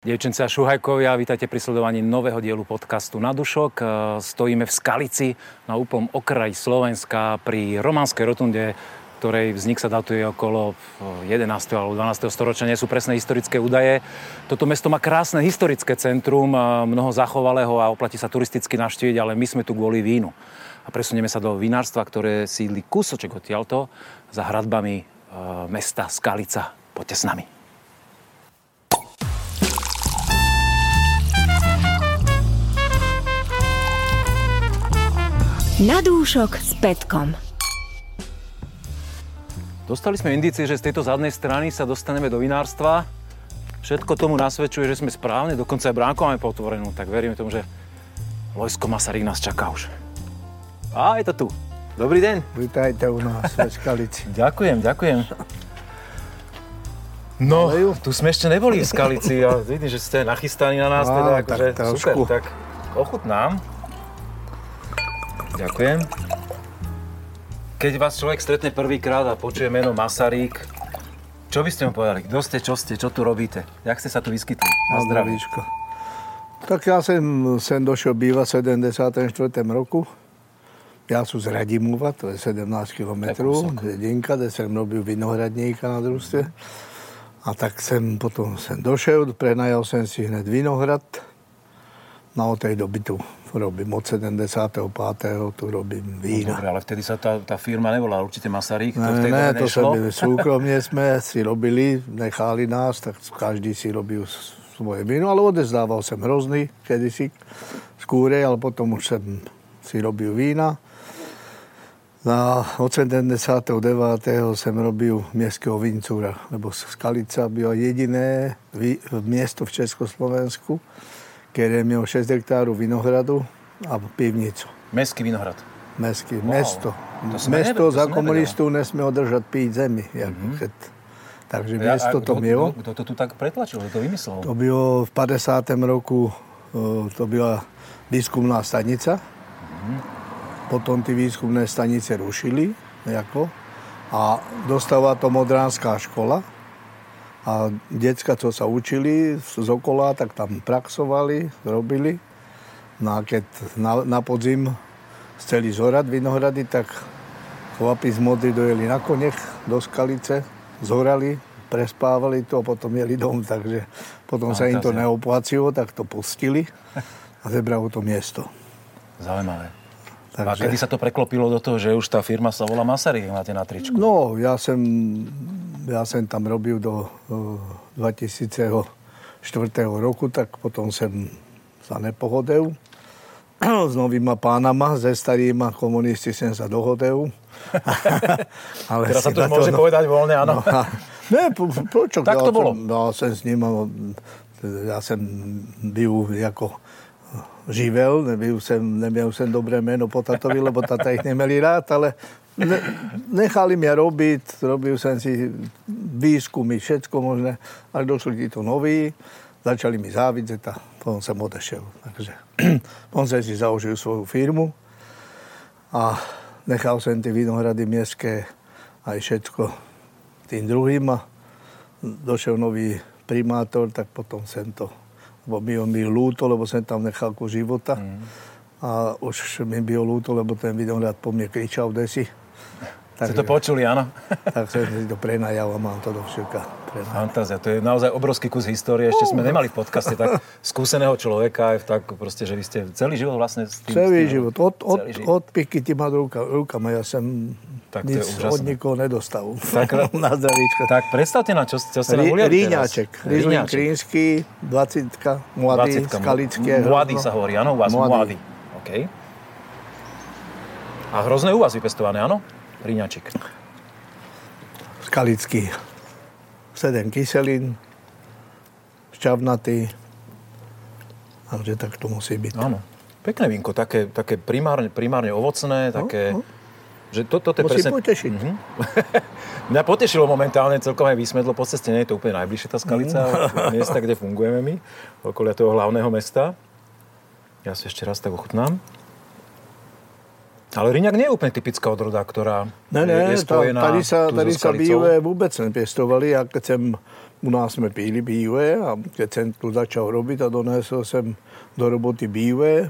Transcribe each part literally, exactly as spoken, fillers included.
Dievčence a šuhajkovia, vítajte pri sledovaní nového dielu podcastu Na dušok. Stojíme v Skalici na úplnom okraji Slovenska pri románskej rotunde, ktorej vznik sa datuje okolo jedenásteho alebo dvanásteho storočia. Nie sú presné historické údaje. Toto mesto má krásne historické centrum, mnoho zachovalého a oplatí sa turisticky navštíviť, ale my sme tu kvôli vínu. A presunieme sa do vinárstva, ktoré sídli kúsoček odtiaľto za hradbami mesta Skalica. Poďte s nami. Na dúšok s Petkom. Dostali sme indície, že z tejto zadnej strany sa dostaneme do vinárstva. Všetko tomu nasvedčuje, že sme správne, dokonca aj bránku máme potvorenú, tak veríme tomu, že Lojsko Masaryk nás čaká už. Á, je to tu. Dobrý deň. Vítajte u nás v Skalici. Ďakujem, ďakujem. No, tu sme ešte neboli v Skalici a vidím, že ste nachystaní na nás. Á, teda, akože, tak super, tak ochutnám. Ďakujem. Keď vás človek stretne prvýkrát a počuje meno Masaryk, čo by ste mu povedali? Kto ste, čo ste, čo tu robíte? Jak ste sa tu vyskytli? Na zdravíčko. Tak ja sem, sem došiel býva v sedemdesiatom štvrtom roku. Ja sú z Radimova, to je sedemnásť kilometrov. Jedinka, kde som robil vinohradníka na družstve. A tak sem potom sem došiel, prenajal som si hneď vinohrad. No od tej doby tu robím od sedemdesiateho piateho tu robím vína. Dobre, ale vtedy sa tá, tá firma nevolala určite Masaryk? Ne, to v tej ne, to sa by súkromne sme si robili, nechali nás, tak každý si robil svoje víno, ale odezdával som hrozný kedysi z kúre, ale potom už som si robil vína. Na od sedemdesiateho deviateho som robil miestkeho vincúra, lebo Skalica byla jediné vý, miesto v Československu, ktoré měl šesť hektárov vinohradu a pivnicu. Mestský vinohrad? Mestský, wow. Mesto. Mesto za komunistov nesmielo držať píť zemi. Mm-hmm. Takže ja, mesto to mělo. Kto to tu tak pretlačil, kto to vymyslel? To bylo v päťdesiatom roku, to byla výskumná stanica. Mm-hmm. Potom ty výskumné stanice rušili nejako a dostala to Modránska škola. A decka, čo sa učili z okola, tak tam praxovali, robili. No a keď na, na podzim chceli zhorať vinohrady, tak chlapi z Modry dojeli na konech do Skalice, zhorali, prespávali to a potom jeli dom. Takže potom sa im to neoplácilo, tak to pustili a zebralo to miesto. Zaujímavé. Takže... A kedy sa to preklopilo do toho, že už tá firma sa volá Masaryk, máte na tričku? No, ja som... Ja som tam robil do dvetisícštyri roku, tak potom som sa nepohodel. S novýma pánama, ze starýma komunisti som sa dohodel. Ale teraz sa to môže no, povedať voľne, áno. No, ne, po, počok. Tak to ja bolo. Som, ja som s ním, ja som byl ako živel, nebyl som, nemiel som dobré meno po tatovi, lebo tata ich nemeli rád, ale... Ne, nechali mňa robiť, robil som si výskumy, všetko možné, ale došli títo noví, začali mi závidieť a potom som odešiel. Takže on sa si založil svoju firmu a nechal som tie vinohrady miestské aj všetko tým druhým a došiel nový primátor, tak potom som to, lebo mi on mi ľúto, lebo som tam nechal ku života mm. a už mi bylo ľúto, lebo ten vinohrad po mne kričal desi. Ste to počuli, áno? Tak som si to prenajal a mám to do všetka. Fantázia, to je naozaj obrovský kus histórie. Ešte sme nemali v podcaste tak skúseného človeka, aj v tak proste, že vy ste celý život vlastne... S tým, celý s tým, život. Od, od, celý od piky ti mám ruka, rukama. Ja som tak nic od nikoho nedostal. Tak, na zdravíčka. Tak predstavte nám, čo, čo ste nám uliali teraz. Ríňaček. Ríňaček. Krínsky, dvacítka, mladý, skalické. Mladý sa hovorí, áno? U vás mladý. Okay. A hrozné u vás vypestované, áno? Ríňačik. Skalický. Sedem kyselín, šťavnatý. Takže tak to musí byť. Áno. Pekné vínko, také, také primárne, primárne ovocné, také... No, no. Že to, to, to musí presne... potešiť. Mm-hmm. Mňa potešilo momentálne, celkom aj vysmedlo. Po ceste nie je to úplne najbližšie tá Skalica, mm. miesta, kde fungujeme my, okolia toho hlavného mesta. Ja si ešte raz tak ochutnám. Ale Riňák nie je úplne typická odroda, ktorá ne, ne, je spojená tu so skalicou. Tady sa bílé vôbec nepěstovali. Ja keď sem, u nás sme píli bílé a keď sem tu začal robiť a donesol sem do roboty bílé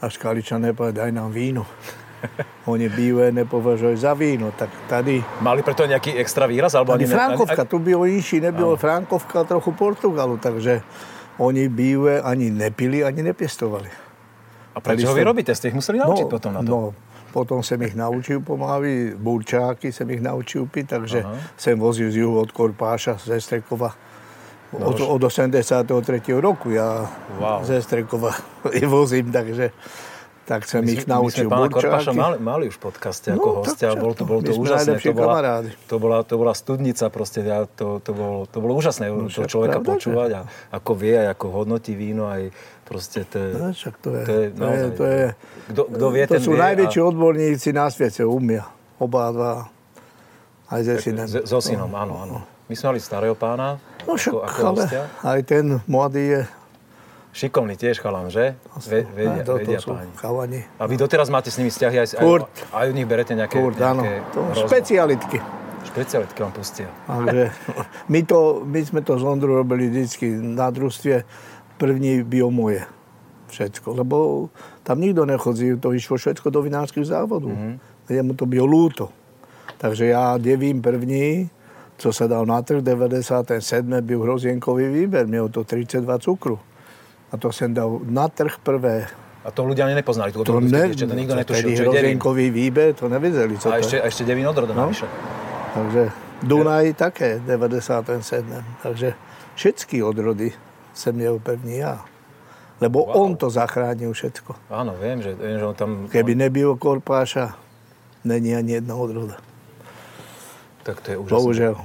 a Škaličané povedali, daj nám víno. Oni bílé nepovažujú za víno, tak tady... Mali preto nejaký extra výraz? Alebo ani Frankovka, ani... tu bylo inší, nebylo no. Frankovka, trochu Portugalu, takže oni bílé ani nepili, ani nepěstovali. A prečo ho vy robíte? Ste ich museli naučiť no, potom na to? No, potom som ich naučil pomaly, burčáky som ich naučil piť, takže aha. Som vozil z juhu od Korpáša, ze Strekova, no, od, od osemdesiateho tretieho roku ja wow. ze Strekova vozím, takže tak som my ich my naučil burčáky. My sme pána Korpáša mali, mali už v podcaste ako no, hostia, bol to, bol to úžasné, to bola, to, bola, to bola studnica proste, ja, to, to, bolo, to bolo úžasné no, to človeka pravda, počúvať a ako vie, aj ako hodnotí víno, aj proste to je... No, však to je, to je, no, je, to je kdo, kdo vie, to sú vie, najväčší a... odborníci na svete, umia, oba dva, aj ze synem. Z, so synom, áno, áno. My sme mali starého pána, no, však, ako, ako hostia. Aj ten mladý je... Šikovný tiež chalám, že? Ve, vedia, to, vedia to páni. Chalani. A vy doteraz máte s nimi vzťahy, aj, aj, aj od nich berete nejaké... Kurt, áno. Špecialitky. Špecialitky vám pustia. Ale, my, to, my sme to s Ondru robili vždycky na družstve. První bio moje. Všetko. Lebo tam nikto nechodí. To išlo všetko do vinárskych závodov. Mm-hmm. Ja mu to bio lúto. Takže ja devím první, co sa dal na trh, deväťdesiatsedem byl hrozienkový výber. Měl to tridsaťdva cukru. A to som dal na trh prvé. A to ľudia ani nepoznali. To, to ne, ešte to nikto netušil. Tedy hrozienkový výber, to nevideli. Co a to ešte, ešte devín odroda no? navyše. Takže Dunaj ja. Také, deväťdesiatsedem. Takže všetky odrody som měl pevný ja. Lebo wow. on to zachránil všetko. Áno, viem, že, viem, že on tam... Keby on... nebyl Korpáša, není ani jedna odroda. Tak to je úžasné. Bohužiaľ.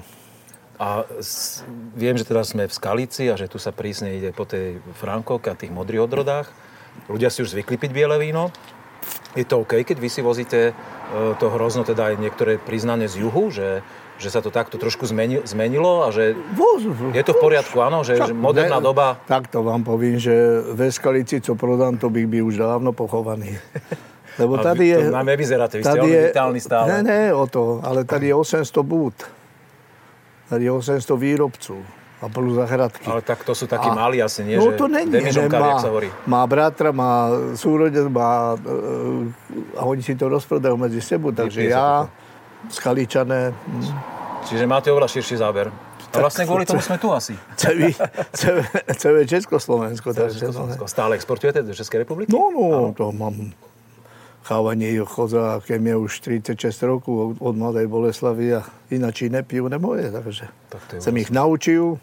A s, viem, že teraz sme v Skalici a že tu sa prísne ide po tej Frankovke a tých modrých odrodách. Ľudia si už zvykli piť biele víno. Je to OK, keď vy si vozíte to hrozno, teda aj niektoré priznanie z juhu, že... že sa to takto trošku zmenilo a že je to v poriadku, áno? Že moderná ne, doba... Takto vám povím, že ve Skalici, co prodám, to bych byl už dávno pochovaný. Lebo tady je... To nám nevyzeráte, vy ste digitálni stále. Ne, ne, o to, ale tady je osemsto búd. Tady je osemsto výrobců a plus zahradky. Ale tak to sú takí a... malí asi, nie? No to není. Demižonkári, jak sa hovorí. Má bratra, má súrodec, má... A oni si to rozprodajú medzi sebou, takže ja... Skaličané. Čiže máte oveľa širší záber. A vlastne kvôli tomu sme tu asi. Celé Československo. Celé Československo. Stále exportujete do Českej republiky? No, no, to mám chávaní chodza, keď mi je už tridsaťšesť rokov od Mladej Boleslavy a inačí nepijú nemoje, takže tak som ich naučil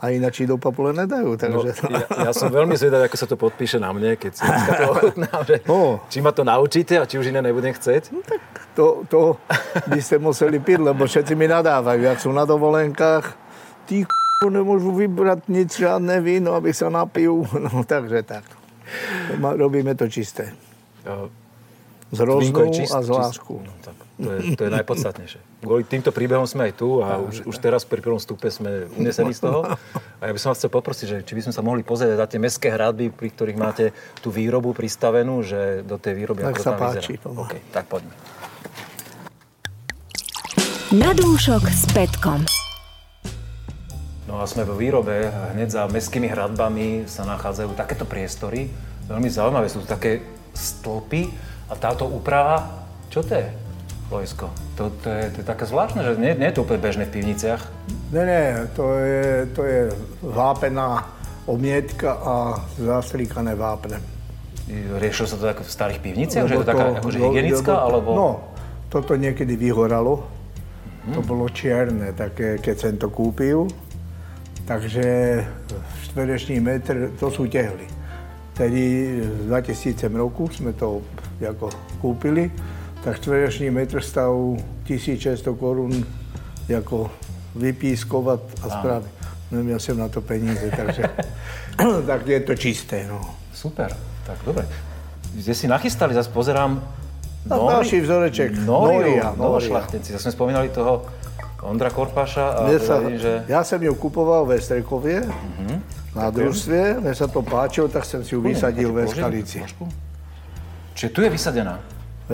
a inačí do papule nedajú, takže... No, ja, ja som veľmi zvedavý, ako sa to podpíše na mne, keď si to ochutnám, že no. Či ma to naučíte a či už iné nebudem chcieť? No tak to, to by ste museli piť, lebo všetci mi nadávajú, ak sú na dovolenkách, tí k***u nemôžu vybrať nič, žiadne víno, aby sa napil, no takže tak. Robíme to čisté. S hroznou čist, a s láskou. No, tak, to, je, to je najpodstatnejšie. Kvôli týmto príbehom sme aj tu a už, už teraz pri prvom stupe sme unesení z toho. A ja by som vás chcel poprosiť, že či by sme sa mohli pozrieť na tie mestské hradby, pri ktorých máte tú výrobu pristavenú, že do tej výroby tak ako sa tam páči, vyzerá. To okay, tak poďme. Na dúšok s Petkom. No a sme vo výrobe. Hneď za mestskými hradbami sa nachádzajú takéto priestory. Veľmi zaujímavé sú také stĺpy. A táto úprava, čo to je, Lojsko? To, to, je, to je také zvláštne, že nie, nie je to úplne bežné v pivniciach. Ne, ne, to je, to je vápená omietka a zastrikané vápnem. Riešilo sa to tak v starých pivniciach, no, že je to taká to, akože hygienická, to, alebo... No, toto niekedy vyhoralo. Mm-hmm. To bolo čierne, také, keď som to kúpil. Takže štverečný metr, to sú tehly. Tedy v dvetisícom roku sme to ako kúpili, tak štverečný metr stav tisícšesťsto korún ako vypískovať a spraviť. Nemiel som na to peniaze, takže tak je to čisté. No. Super, tak dobre. Kde si nachystali, zase pozerám... Nori... Další vzoreček, Noria. Novošľachtenci, zase sme spomínali toho Ondra Korpáša. A sa, vedím, že... Ja som ju kupoval ve Strekovie, uh-huh. na družstve, mne sa to páčilo, tak som si ju vysadil ve Skalici. Čiže tu je vysadená?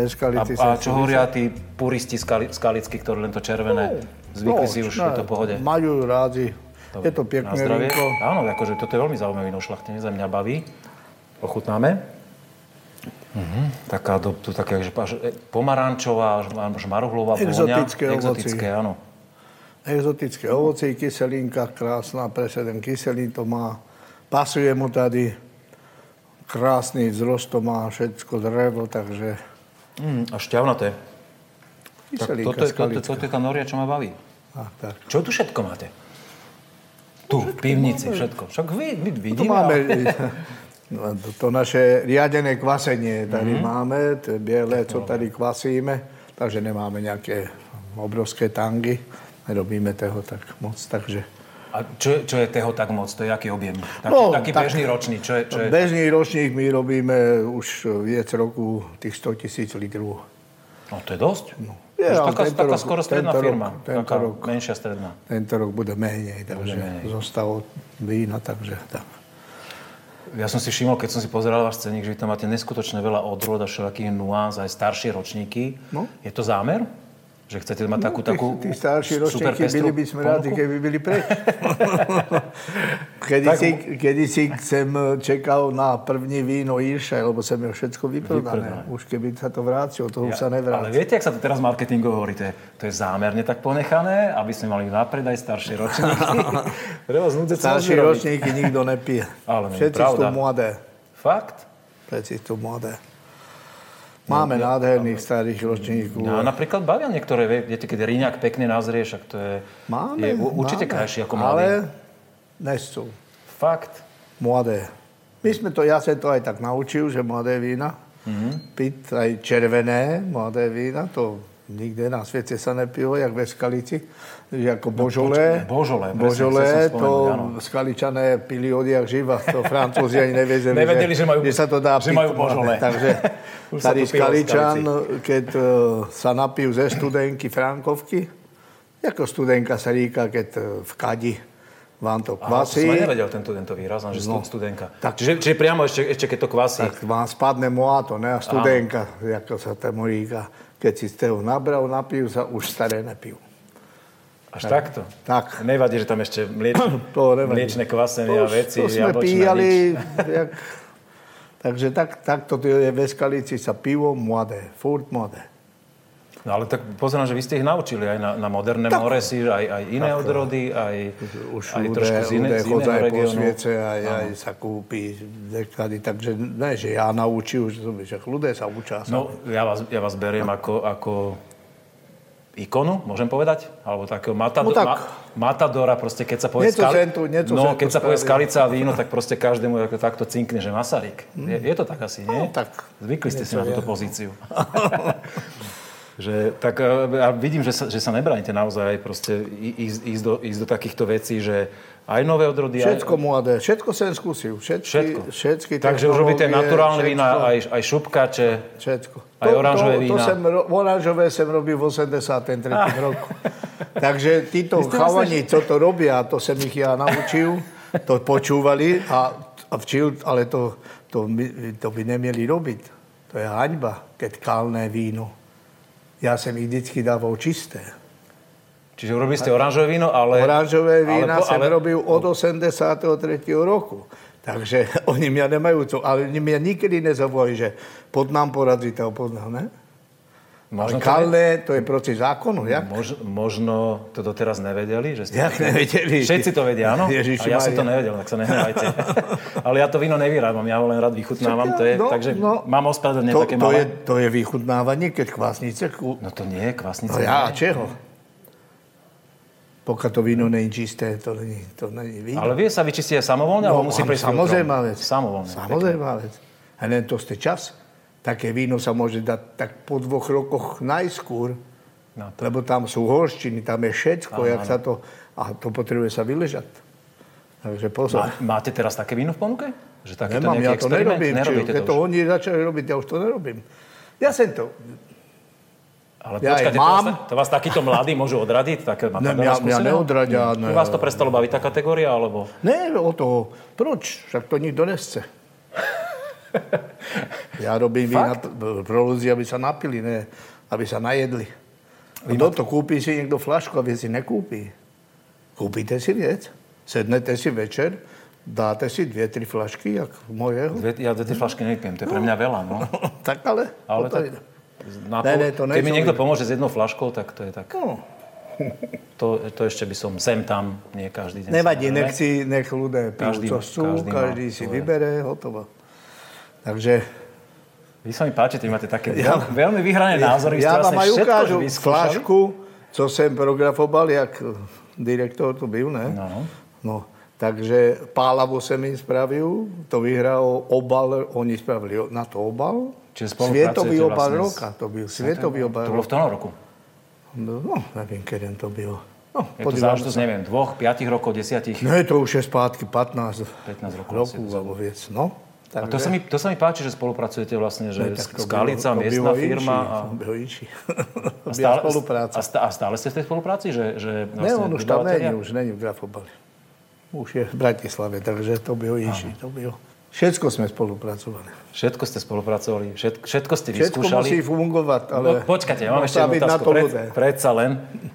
Škalici, a, a čo hovoria tí puristi skali, skalickí, ktorí len to červené, zvykli no, si už, ne, je to v pohode? Majú rádi, dobre, je to pekné rýmko. Áno, akože toto je veľmi zaujímavý nošľachtenec, za mňa baví. Ochutnáme. Uh-huh. Taká, do, to také až pomarančová, až marohlová voňa. Exotické ovoci. Exotické, áno. Exotické ovoci, kyselinka krásna, pre sedem kyselín to má. Pasuje mu tady. Krásny vzrost to má, všetko drevo, takže... Mm, a šťavnaté. Toto je, toto, toto je tá noria, čo ma baví. Ah, tak. Čo tu všetko máte? Tu, v pivnici, máme. Všetko. Však vy, my vidíme. Tu máme to naše riadené kvasenie. Tady mm-hmm. máme, to biele, čo tady kvasíme. Takže nemáme nejaké obrovské tangy. Nerobíme toho tak moc, takže... A čo, čo je toho tak moc? To je aký objem? Taký, no, taký tak, bežný ročník? Čo je, čo je... Bežný ročník my robíme už viac roku tých sto tisíc litrov. No to je dosť. No. Je, taká, taká rok, skoro stredná tento firma. Tento taká rok, menšia stredná. Tento rok bude menej, takže menej. Zostalo vína, takže tak. Ja som si všimol, keď som si pozeral váš ceník, že vy tam máte neskutočne veľa odrôd a všelakých nuáns, aj staršie ročníky. No? Je to zámer? Že chcete mať takú, no, takú tí, tí starší ročníky byli by sme rádi, keby byli preč. Kedy, si, kedy si sem čekal na první víno Irša, lebo sem je všetko vyprodané. Vyprodané. Už keby sa to vrácil, toho ja, už sa nevráci. Ale viete, ak sa to teraz marketingovo hovorí, to je, to je zámerne tak ponechané, aby sme mali na predaj staršie ročníky. Starší ročníky nikto nepije. Ale všetci sú mladé. Fakt? Všetci sú mladé. Máme no, nádherných no, starých ročníkov. No, napríklad bavia niektoré, viete, keď riňák pekne nazrie, však to je, máme, je určite máme, krajší ako mladý. Ale nesú. Fakt. Mladé. My sme to, ja sa to aj tak naučil, že mladé vína, mm-hmm. piť aj červené mladé vína, to nikde na svete sa nepilo, jak ve Skalici, ako Božolé. No, Božolé, Božolé, presne, to spomenul, Skaličané pili odjak živa, to Francúzi ani nevedeli, nevedeli že, že, majú, že sa to dá piť. Majú Božolé. Takže... Tady Skaličan, keď uh, sa napil ze studenky Frankovky, ako studenka sa ríka, keď uh, v kadi vám to kvasí. Aha, to som aj nevedel tento, tento výraz, že no, studenka. Tak, čiže, čiže priamo ešte, ešte keď to kvasí. Tak vám spadne moáto, ne? Studenka, áno, ako sa tomu ríka. Keď si z toho nabral, napil sa, už staré nepil. Až tak, takto? Tak. Nevadí, že tam ešte mlieč, mliečne kvasenie a veci, to sme píjali, jak... Takže tak, takto je ve Skalici sa pivo mladé, furt mladé. No ale tak pozerám, že vy ste ich naučili aj na, na moderné tak, more si, aj, aj iné tak, odrody, aj, už aj ude, trošku z, iné, z iného regionu. Už po sviece, aj, aj sa kúpi dekády, takže ne, že ja naučil, že, že ľudé sa učia. No ja vás, ja vás beriem ako, ako ikonu, môžem povedať? Alebo takého matado- no, tak. ma- matadora, proste keď sa povie skali- no, Skalica a víno, tak proste každému takto cinkne, že Masaryk. Je, je to tak asi, nie? No, tak. Zvykli ste si na túto pozíciu. Že, tak ja vidím, že sa, že sa nebránite naozaj proste ísť, ísť, do, ísť do takýchto vecí, že aj nové odrody... Všetko aj... mladé, všetko som skúsil. Všetky, všetko. Všetky takže už robíte naturálne vína, aj, aj šupkače, všetko. Aj to, oranžové to, vína. To sem, oranžové som robil v osemdesiatom treťom ah. roku. Takže títo chalani, čo to robia, to som ich ja naučil, to počúvali a, a včil, ale to, to, by, to by nemieli robiť. To je haňba, keď kalné víno. Ja som ich vždycky dával čisté. Čiže urobili ste oranžové víno, ale... Oranžové vína ale, ale... som robil od osemdesiatom treťom roku. Takže oni mňa nemajú co. Ale oni mňa nikdy nezavolali, že pod nám poradíte a pod nám, ne? Možno ale kalné, to je proti zákonu, jak? Mož, možno to doteraz nevedeli, že ste... Jak nevedeli? Všetci to vedia, áno? Ježiši, a ja som to nevedel, tak sa nehnevajte. Ale ja to víno nevyrábam, ja ho len rád vychutnávam, to je, no, takže no, mám ospravedlne také to malé... Je, to je vychutnávanie, keď kvásnice... Ku... No to nie je kvásnice. No ja, čeho? Pokiaľ to víno nie je čisté, to nie je víno. Ale vie sa vyčistiť samovolne, no, alebo musí prejsť filtrom? Samozrejmavec. Samozrejmavec. A len to ste čas. Také víno sa môže dať tak po dvoch rokoch najskôr, no to... lebo tam sú horštiny, tam je všetko, aha, jak sa to, a to potrebuje sa vyležať. Takže pozor. Má, máte teraz také víno v ponuke? Že takýto nemám, ja to nerobím. Nerobíte to, to oni začali robiť, ja už to nerobím. Ja sem to... Ale ja počkáte, to, to vás takýto mladí môžu odradiť? Také ne, mňa, mňa neodradia. Ne. Vás to prestalo baviť tá kategória, alebo? Ne, o toho. Proč? Však to nikto nechce. Ja robím vína pro ľudí, aby sa napili, ne, aby sa najedli. Kto to kúpi si niekto fľašku, aby si nekúpi. Kúpite si viec, sednete si večer, dáte si dve, tri fľašky, jak mojeho. Dve, ja dve, tri fľašky nepiem, to je pre mňa veľa, no. Tak ale, ale to tak, je. Na to, ne, ne, to keď mi niekto pomôže s jednou fľaškou, tak to je tak... No. To, to ešte by som sem tam, nie každý deň. Nevadí, nech si, nech ľudia pijú, čo sú, každý, každý si vybere, hotovo. Takže... Vy sa mi páčite, vy máte také ja, veľmi vyhrané ja, názory. Ja vám aj ukážu fľašku, čo som programoval, jak direktor tu byl, ne? No. No. Takže pálavo som im spravil, to vyhral obal, oni spravili na to obal. Čiže svietový obal vlastne roka, to byl svietový obal. To bolo v tom roku? No, neviem, kedy to bylo. No, je to záležitosť, neviem, dvoch, piatich rokov, desiatich? No, je to už je zpátky pätnásť rokov, alebo viac, no. Takže... A to sa, mi, to sa mi páči, že spolupracujete vlastne, že no, Skalica, miestna firma. Inší, a... To bylo inší. A stále, a, stále, a stále ste v tej spolupráci? Že, že vlastne ne, on už tam není, už není v Grafobali. Už je v Bratislave, takže to bylo inší, to bylo... Všetko sme spolupracovali. Všetko ste spolupracovali, všetko, všetko ste vyskúšali. Všetko musí fungovať, ale... No, počkajte, ja mám ešte jednu otázku. Pred, predsa len.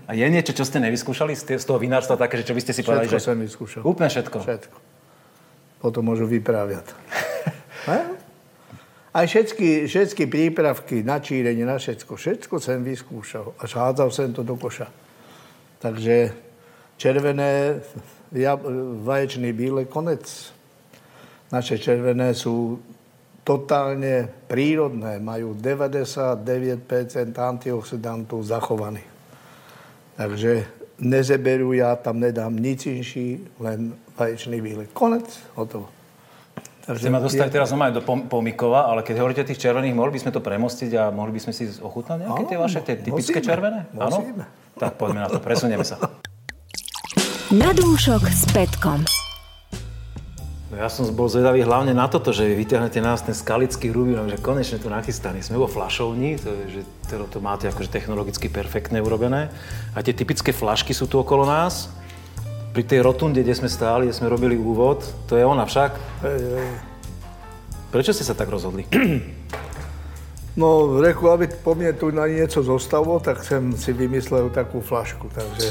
A je niečo, čo ste nevyskúšali z toho vinárstva také, že čo by ste si povedali, že... Všetko som vyskúšal. Úplne všetko? Všetko. Potom môžu vypráviať. Aj všetky, všetky prípravky na čírenie, na všetko. Všetko som vyskúšal. A hádzal som to do koša. Takže červené, vaječný, bíle, konec. Naše červené sú totálne prírodné. Majú deväťdesiatdeväť percent antioxidantov zachovaných. Takže nezeberú, ja tam nedám nič inší, len vaječný výlek. Konec, hotovo. Ste ma dostali teraz normálne do Pomykova, ale keď hovoríte o tých červených, mohli by sme to premostiť a mohli by sme si ochutnať nejaké tie vaše tie typické musíme, červené? Musíme. Áno? Tak poďme na to, presunieme sa. Na dúšok s Petkom. No ja som bol zvedavý hlavne na toto, že vytiahnete nás ten skalický rubín, že konečne to nachystaný. Sme vo flašovni, to, že to, to máte akože technologicky perfektne urobené. A tie typické flašky sú tu okolo nás. Pri tej rotunde, kde sme stáli, kde sme robili úvod, to je ona však. Hej, hej. Prečo ste sa tak rozhodli? No, reku, aby po mne tu na niečo zostalo, tak som si vymyslel takú flašku. Takže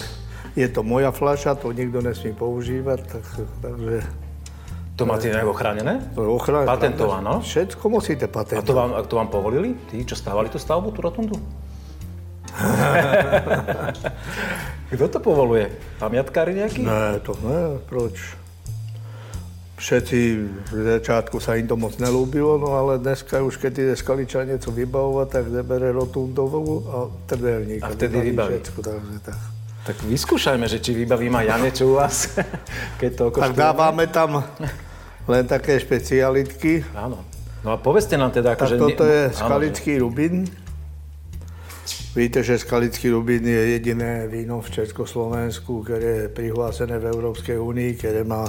je to moja flaša, to nikto nesmí používať, tak, takže... To máte nejak ochránené? To je ochránené. Patentované? Všetko musíte patentovať. A to vám, a to vám povolili? Tí, čo stávali tú stavbu, tú rotundu? Kto to povoluje? Pamiatkári nejaký? Ne, to ne. Proč? Všetci v začiatku sa im to moc nelúbilo, no ale dneska už, keď ide skaliča niečo vybavovať, tak nebere rotundovú a trdelníka. A vtedy vybaví. Všetko, takže tak. Tak vyskúšajme, že či vybavím aj ja niečo u vás, keď to okoštujeme. Tak dávame tam... Len také špecialitky. Áno. No a povedzte nám teda... Tak akože... toto je skalický rubín. Víte, že skalický rubín je jediné víno v Československu, ktoré je prihlásené v Európskej únii, ktoré má...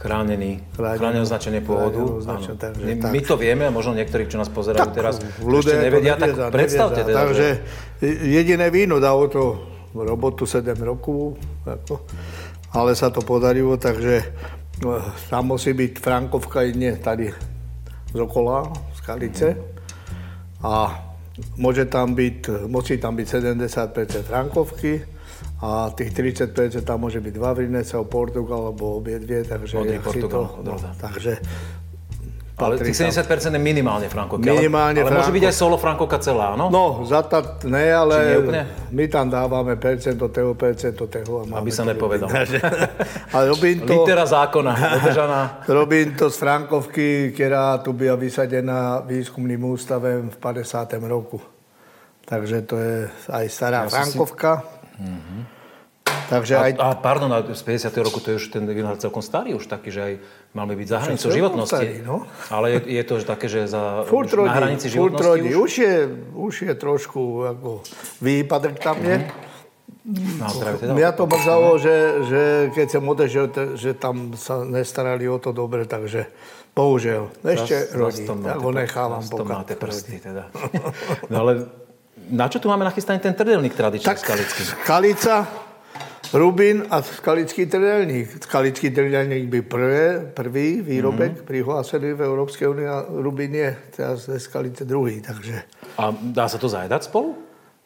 Chránený. Chránené označenie pôvodu. Označenie, takže, my, my to vieme a možno niektorí, čo nás pozerajú tak, teraz, ešte nevedia, nevieza, tak predstavte nevieza, teda. Takže že... jediné víno dalo to robotu sedem rokov, tako, ale sa to podarilo, takže... Tam musí byť Frankovka jedne tady z okola, z Kalice. A môže tam byť, musí tam byť sedemdesiat percent Frankovky a tých tridsať percent tam môže byť Vavrinec alebo Portugal alebo obie dve, takže... Odri Portugal, no, takže... Ale tých sedemdesiat percent je minimálne Frankovka. Minimálne ale, ale môže byť aj solo Frankovka celá, áno? No, zatať ne, ale my tam dávame percento toho, percento toho. Aby sa nepovedal. A robím to... Litera zákona, održaná. Robím to z Frankovky, ktorá tu byla vysadená výskumným ústavem v päťdesiatom roku. Takže to je aj stará ja Frankovka. Si... Mhm. Takže aj... a, a pardon, z päťdesiateho roku to je už ten vinár celkom starý, už taký, že aj mal by byť za hranicou životnosti. Starý, no? Ale je, je to také, že za, už rodí, na hranici životnosti už... Už je, už je trošku ako výpadek tam je. Mm-hmm. No, teda mňa to mrzalo, že, že keď som odešiel, že tam sa nestarali o to dobre, takže bohužiaľ, ešte rodí. Tak ho nechávam pokáť. Teda. No ale na čo tu máme nachystaný ten trdelník tradičný skalický? Skalica... Rubin a skalický trdelník. Skalický trdelník by prvé, prvý výrobek mm-hmm. prihlásený v Európskej únii a Rubin je teraz ze skalice druhý. Takže... A dá sa to zajedať spolu?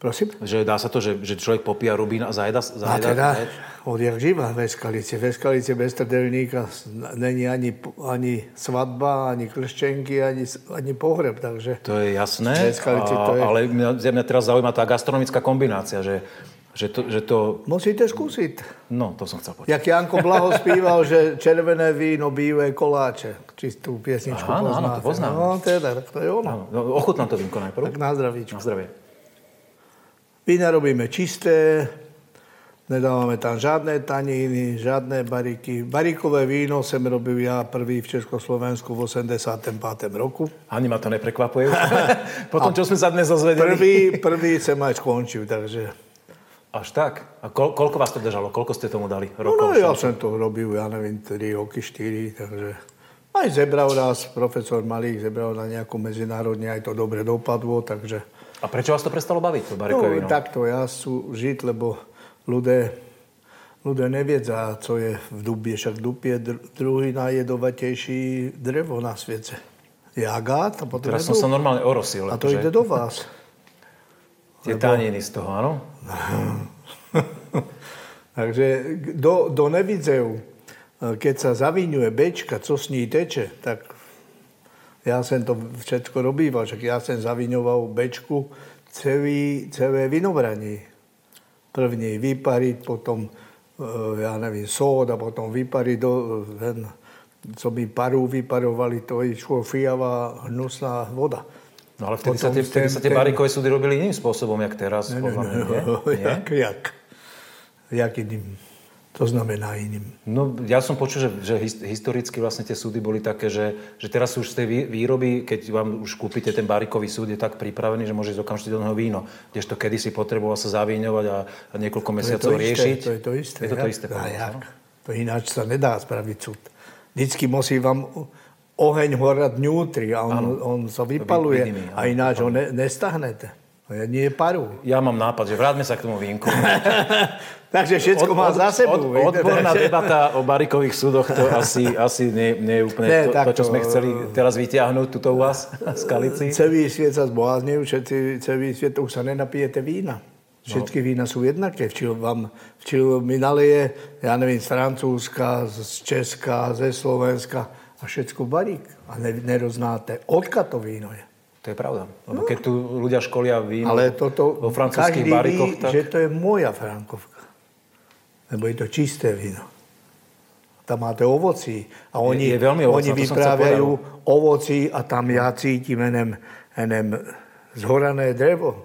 Prosím? Že dá sa to, že, že človek popíja Rubin a zajeda? zajeda a teda zajed... odjak živá ve skalice. Ve skalice bez trdelníka není ani, ani svadba, ani kleščenky, ani, ani pohreb. Takže... To je jasné, skalice, a, to je... ale mňa teraz zaujíma tá gastronomická kombinácia, že Že to, že to... Musíte skúsiť. No, to som chcel počuť. Jak Janko Blaho spíval, že červené víno, bývé koláče. Či tú piesničku Aha, poznáte. Áno, to poznám. No, teda, to je ono. No, ochutnám to vínko najprv. Tak na zdravíčku. Na zdravie. Vína robíme čisté, nedávame tam žiadne taniny, žiadne bariky. Barikové víno som robil ja prvý v Československu v osemdesiatom piatom roku. Ani ma to neprekvapuje. Potom, čo sme sa dnes dozvedeli. Prvý, prvý som aj skončil, takže... Až tak? A ko- koľko vás to držalo? Koľko ste tomu dali rokov? No, no ja som to robil, ja neviem, tri roky, štyri, takže... Aj zebral raz, profesor Malík zebral na nejakú medzinárodne, aj to dobre dopadlo, takže... A prečo vás to prestalo baviť, to barikové víno? No, takto, ja sú žid, lebo ľudé, ľudé neviedzá, co je v dubie, však dub je druhý najjedovatejší drevo na svete. Je agát a potom Teraz je dub. Som sa normálne orosil. A to že... ide do vás. Tie lebo... taniny z toho, áno? Takže do, do nevidzejú, keď sa zavinuje bečka, co s ní teče, tak ja som to všetko robíval, však ja som zaviňoval bečku celý, celé vinobraní. První vypariť, potom ja neviem, sóda, potom vypariť do, ven, co by paru vyparovali, to je šulfiavá hnusná voda. No ale vtedy, sa tie, vtedy ten, sa tie barikové súdy robili iným spôsobom, jak teraz. Ne, ne, ne, ne, ne? Jak, jak? Jak iným? To znamená iným. No ja som počul, že, že historicky vlastne tie súdy boli také, že, že teraz už z tej výroby, keď vám už kúpite ten barikový súd, je tak pripravený, že môže ísť okamžite do neho víno. Kdežto kedysi potreboval sa zavíňovať a niekoľko mesiacov to to riešiť. Isté, to je to isté. Je to jak? To isté. Povedal, jak? No? To ináč sa nedá spraviť súd. Vždycky musí vám... Oheň horať vnútri a on, on sa vypaluje vidíme, a ináč ho ne, nestahnete. Nie je paru. Ja mám nápad, že vráťme sa k tomu vínku. Takže všetko od, má od, za sebou. Od, odborná debata o barikových súdoch to asi, asi nie, nie je úplne ne, to, takto, to, čo sme chceli teraz vyťahnuť tuto u vás z Kalici. Celý sviet sa zbláznil, všetci, celý sviet už sa nenapijete vína. Všetky no. vína sú jednaké. Včil vám, včil mi naleje, ja neviem, z Francúzska, z Česka, ze Slovenska. A všetko barík. A ne, neroznáte, odkiaľ to víno je. To je pravda. Lebo no. keď tu ľudia školia víno ale toto, vo francúzských baríkoch... Každý ví, tak... že to je moja frankovka. Lebo je to čisté víno. Tam máte ovoci. A oni, je, je veľmi ovocná, oni vyprávajú ovoci a tam ja cítim enem, enem zhorané drevo.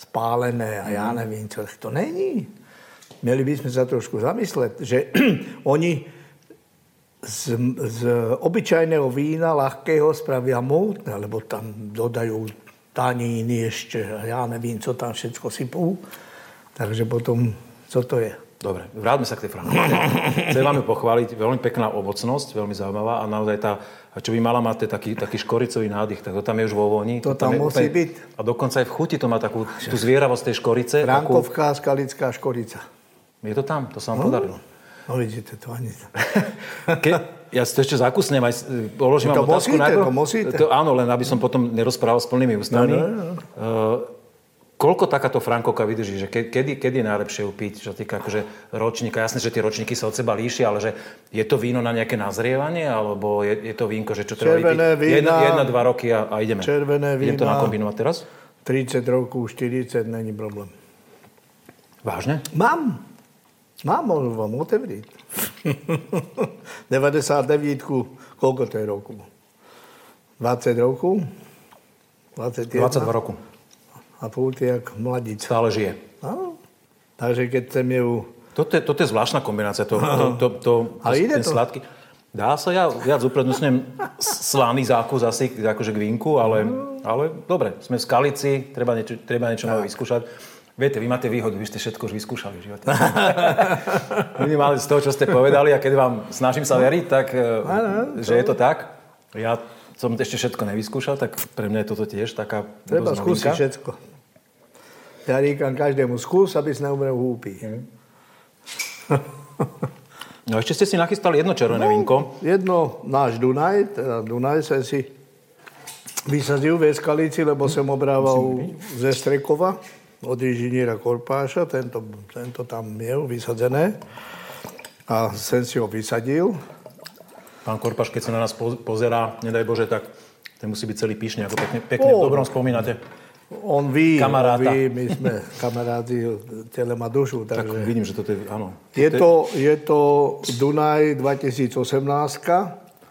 Spálené a ja nevím, čo to není. Mieli by sme sa trošku zamysleť, že oni... Z, z obyčajného vína, ľahkého, spravia moutné, lebo tam dodajú taníny ešte a ja nevím, co tam všetko sypú. Takže potom, co to je? Dobre, vráťme sa k tej frankovke. Chcem vám ju pochváliť. Veľmi pekná ovocnosť, veľmi zaujímavá a naozaj tá, čo by mala mať taký, taký škoricový nádych, tak to tam je už vo voni. To, to tam, tam musí úplne... byť. A dokonca aj v chuti to má takú tú zvieravosť tej škorice. Frankovka, takú... skalická škorica. Je to tam, to sa vám no. podarilo. No vidíte, to ani to. Ke, ja si to ešte zakusnem, aj položím vám otázku. Musíte, to musíte. To, áno, len aby som potom nerozprával s plnými ústami. No, no, no. Uh, koľko takáto frankovka vydrží? Že ke, kedy, kedy je najlepšie ju piť? Čo týka akože ročníka? Jasné, že tie ročníky sa od seba líšia, ale že je to víno na nejaké nazrievanie? Alebo je, je to vínko, že čo treba vypiť? Jedna, dva roky a, a ideme. Červené vína. Idem to nakombinovať teraz? tridsať rokov, štyridsať, není problém. Vážne? Mám. Mám, môžu vám otevriť. deväťdesiatdeväť, koľko to je roku? dvadsať rokov? dvadsaťdva rokov. A púti jak mladíc. Stále žije. No. Takže keď sem je u... Toto je, toto je zvláštna kombinácia. To, to, to, to, ale ide to. Sladký. Dá sa, ja viac uprednostňujem slaný zákus asi akože k vínku, ale, ale dobre, sme v Skalici, treba niečo, treba niečo nové vyskúšať. Viete, vy máte výhodu, vy ste všetko už vyskúšali v živote. Minimálne z toho, čo ste povedali a keď vám snažím sa veriť, tak, ano, že to... je to tak. Ja som ešte všetko nevyskúšal, tak pre mňa je toto tiež taká dosť novinka. Treba skúsiť všetko. Ja ríkam každému, skús, aby si neumrel húpy. No ešte ste si nachystali jedno červené no, vínko. Jedno náš Dunaj, teda Dunaj som si vysadil v Eskalici, lebo som obrával ze Strekova od inžiniera Korpáša, tento, tento tam je vysadzené a som si ho vysadil. Pán Korpáš, keď sa na nás pozerá, nedaj Bože, tak ten musí byť celý pyšný, ako pekne, pekne oh. v dobrom spomínate. On ví, on ví, my sme kamarádi tele má dušu. Tak vidím, že toto je, áno. Je to, je to Dunaj dvetisícosemnásť.